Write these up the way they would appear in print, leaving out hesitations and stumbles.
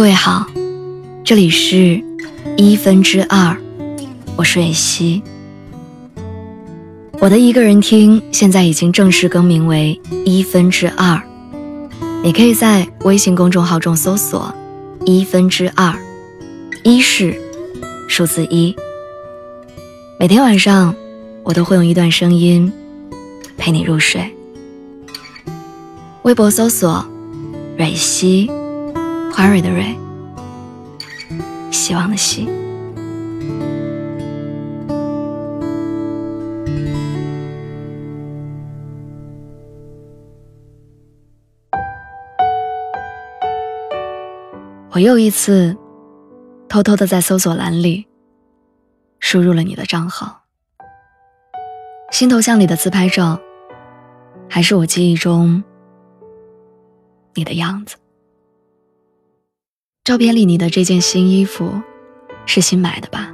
各位好，这里是2/1，我是蕊希。我的一个人听现在已经正式更名为2/1，你可以在微信公众号中搜索2/1，一是数字一。每天晚上我都会用一段声音陪你入睡。微博搜索蕊希，花蕊的蕊，希望的希。我又一次偷偷地在搜索栏里输入了你的账号，新头像里的自拍照还是我记忆中你的样子。照片里你的这件新衣服是新买的吧？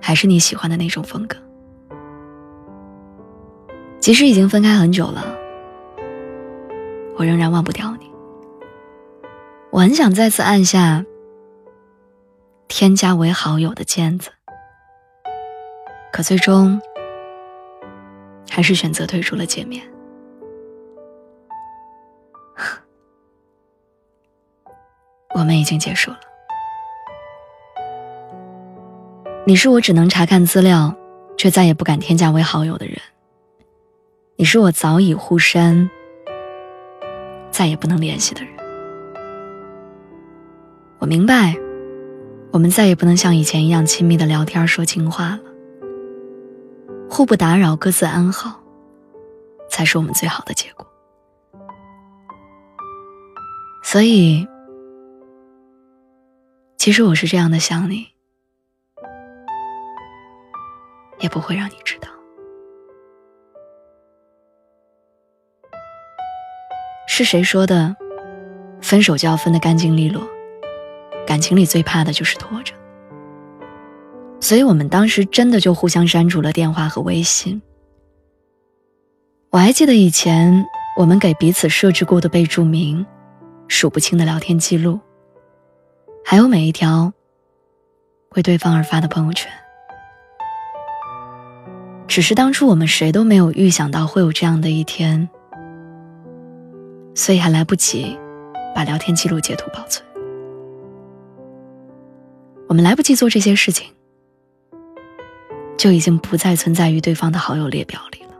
还是你喜欢的那种风格？即使已经分开很久了，我仍然忘不掉你。我很想再次按下添加为好友的键子，可最终还是选择退出了界面。我们已经结束了。你是我只能查看资料，却再也不敢添加为好友的人。你是我早已互删，再也不能联系的人。我明白，我们再也不能像以前一样亲密的聊天说情话了。互不打扰，各自安好，才是我们最好的结果。所以其实我是这样的想你，也不会让你知道。是谁说的，分手就要分得干净利落，感情里最怕的就是拖着。所以我们当时真的就互相删除了电话和微信。我还记得以前我们给彼此设置过的备注名，数不清的聊天记录，还有每一条为对方而发的朋友圈。只是当初我们谁都没有预想到会有这样的一天，所以还来不及把聊天记录截图保存。我们来不及做这些事情，就已经不再存在于对方的好友列表里了。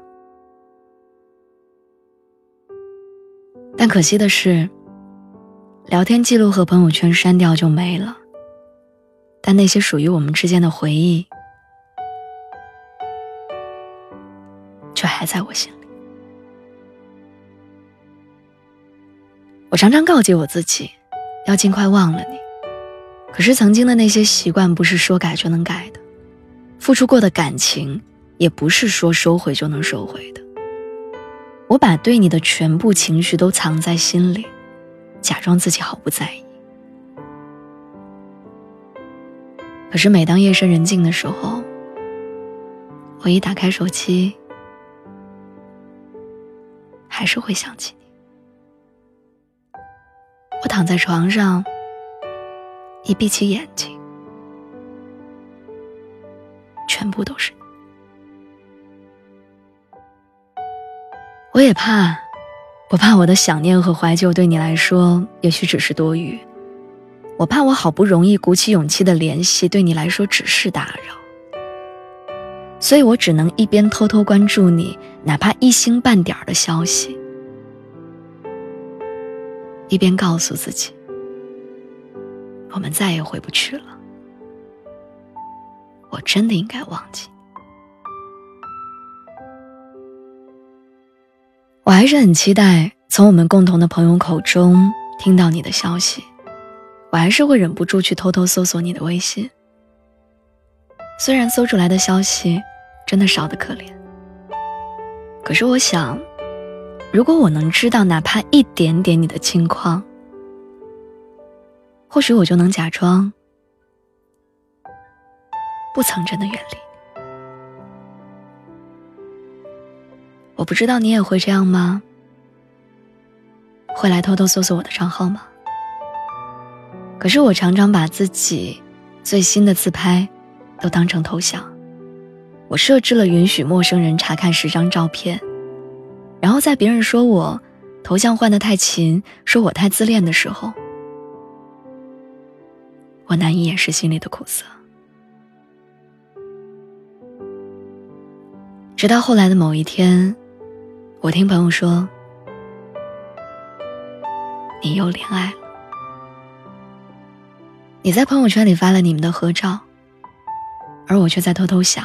但可惜的是，聊天记录和朋友圈删掉就没了，但那些属于我们之间的回忆却还在我心里。我常常告诫我自己要尽快忘了你，可是曾经的那些习惯不是说改就能改的，付出过的感情也不是说收回就能收回的。我把对你的全部情绪都藏在心里，假装自己毫不在意。可是每当夜深人静的时候，我一打开手机，还是会想起你。我躺在床上，一闭起眼睛，全部都是你。我也怕，我怕我的想念和怀旧对你来说也许只是多余，我怕我好不容易鼓起勇气的联系对你来说只是打扰，所以我只能一边偷偷关注你，哪怕一星半点的消息，一边告诉自己我们再也回不去了，我真的应该忘记。我还是很期待从我们共同的朋友口中听到你的消息，我还是会忍不住去偷偷搜索你的微信。虽然搜出来的消息真的少得可怜，可是我想，如果我能知道哪怕一点点你的近况，或许我就能假装不曾真的远离。我不知道你也会这样吗？会来偷偷搜索我的账号吗？可是我常常把自己最新的自拍都当成头像。我设置了允许陌生人查看10张照片，然后在别人说我头像换得太勤，说我太自恋的时候，我难以掩饰心里的苦涩。直到后来的某一天，我听朋友说，你又恋爱了，你在朋友圈里发了你们的合照，而我却在偷偷想，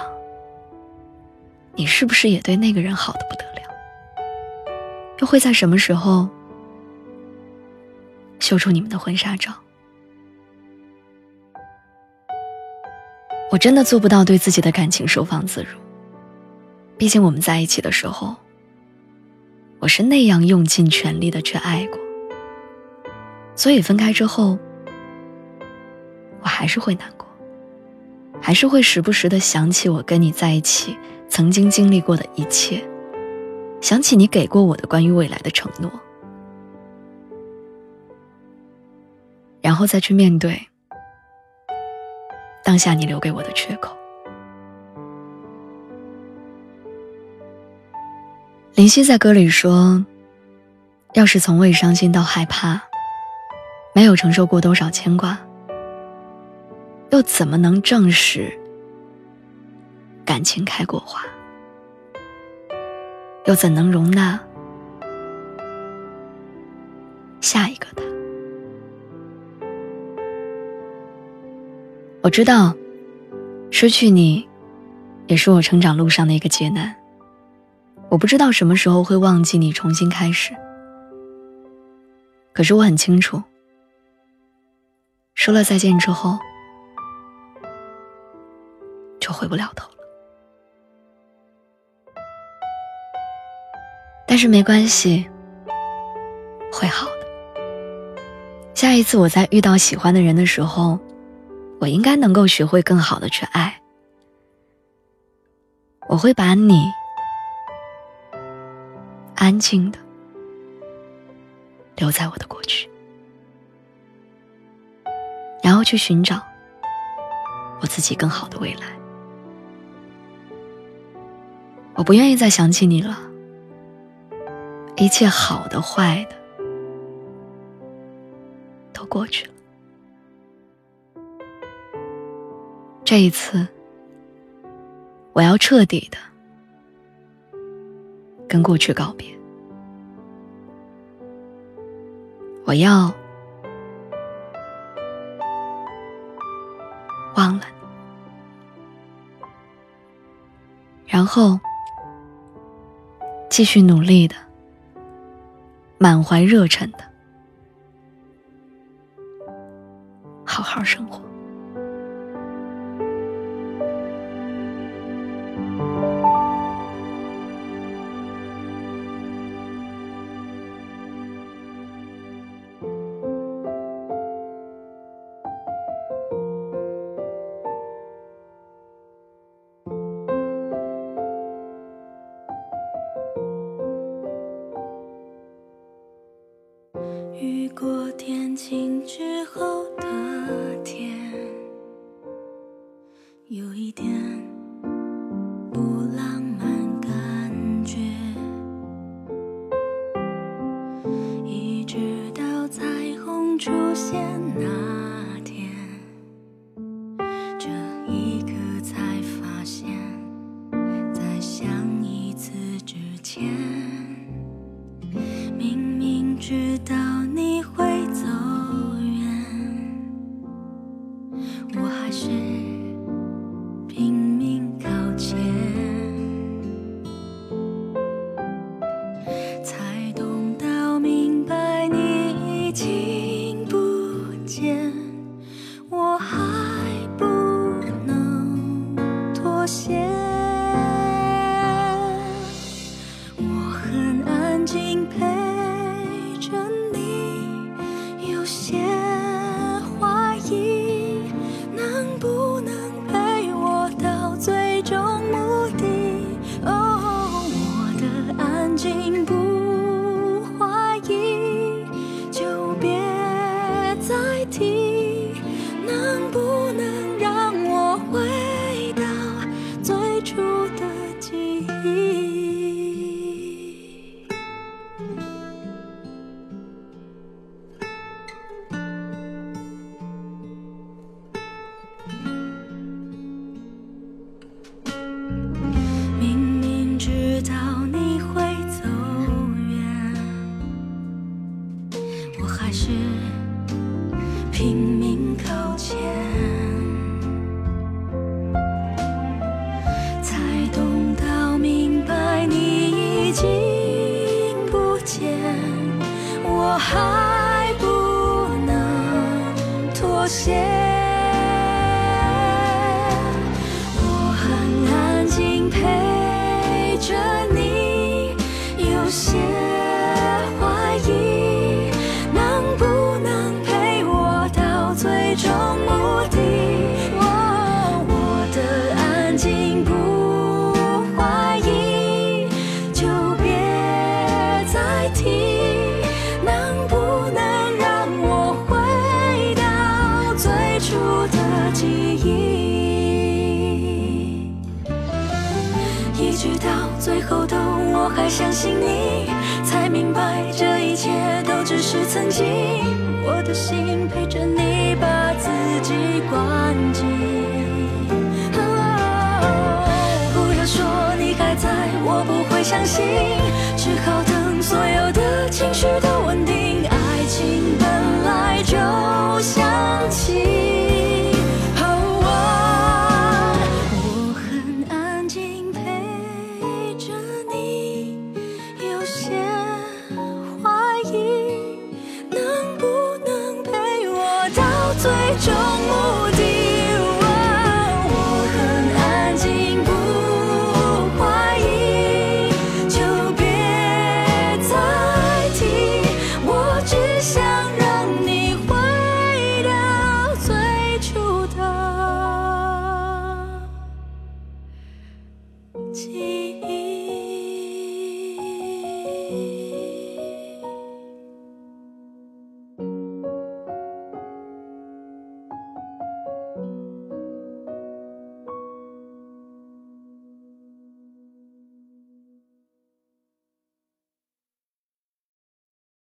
你是不是也对那个人好得不得了，又会在什么时候秀出你们的婚纱照。我真的做不到对自己的感情收放自如，毕竟我们在一起的时候，我是那样用尽全力的去爱过，所以分开之后，我还是会难过，还是会时不时的想起我跟你在一起曾经经历过的一切，想起你给过我的关于未来的承诺，然后再去面对当下你留给我的缺口。林夕在歌里说，要是从未伤心到害怕，没有承受过多少牵挂，又怎么能证实感情开过花，又怎能容纳下一个他。我知道失去你也是我成长路上的一个劫难，我不知道什么时候会忘记你重新开始，可是我很清楚，说了再见之后就回不了头了。但是没关系，会好的。下一次我在遇到喜欢的人的时候，我应该能够学会更好的去爱，我会把你安静地留在我的过去，然后去寻找我自己更好的未来。我不愿意再想起你了，一切好的坏的都过去了。这一次，我要彻底地跟过去告别，我要忘了你，然后继续努力的、满怀热忱的好好生活。雨过天晴之后的天，有一点不浪漫感觉，一直到彩虹出现那天，这一刻才发现，在相一次之前，明明知道不怀疑，就别再提。是拼命靠前，才懂到明白你已经不见，我还不能妥协。我还相信你，才明白这一切都只是曾经。我的心陪着你，把自己关紧。不要说你还在，我不会相信，只好等所有的情绪都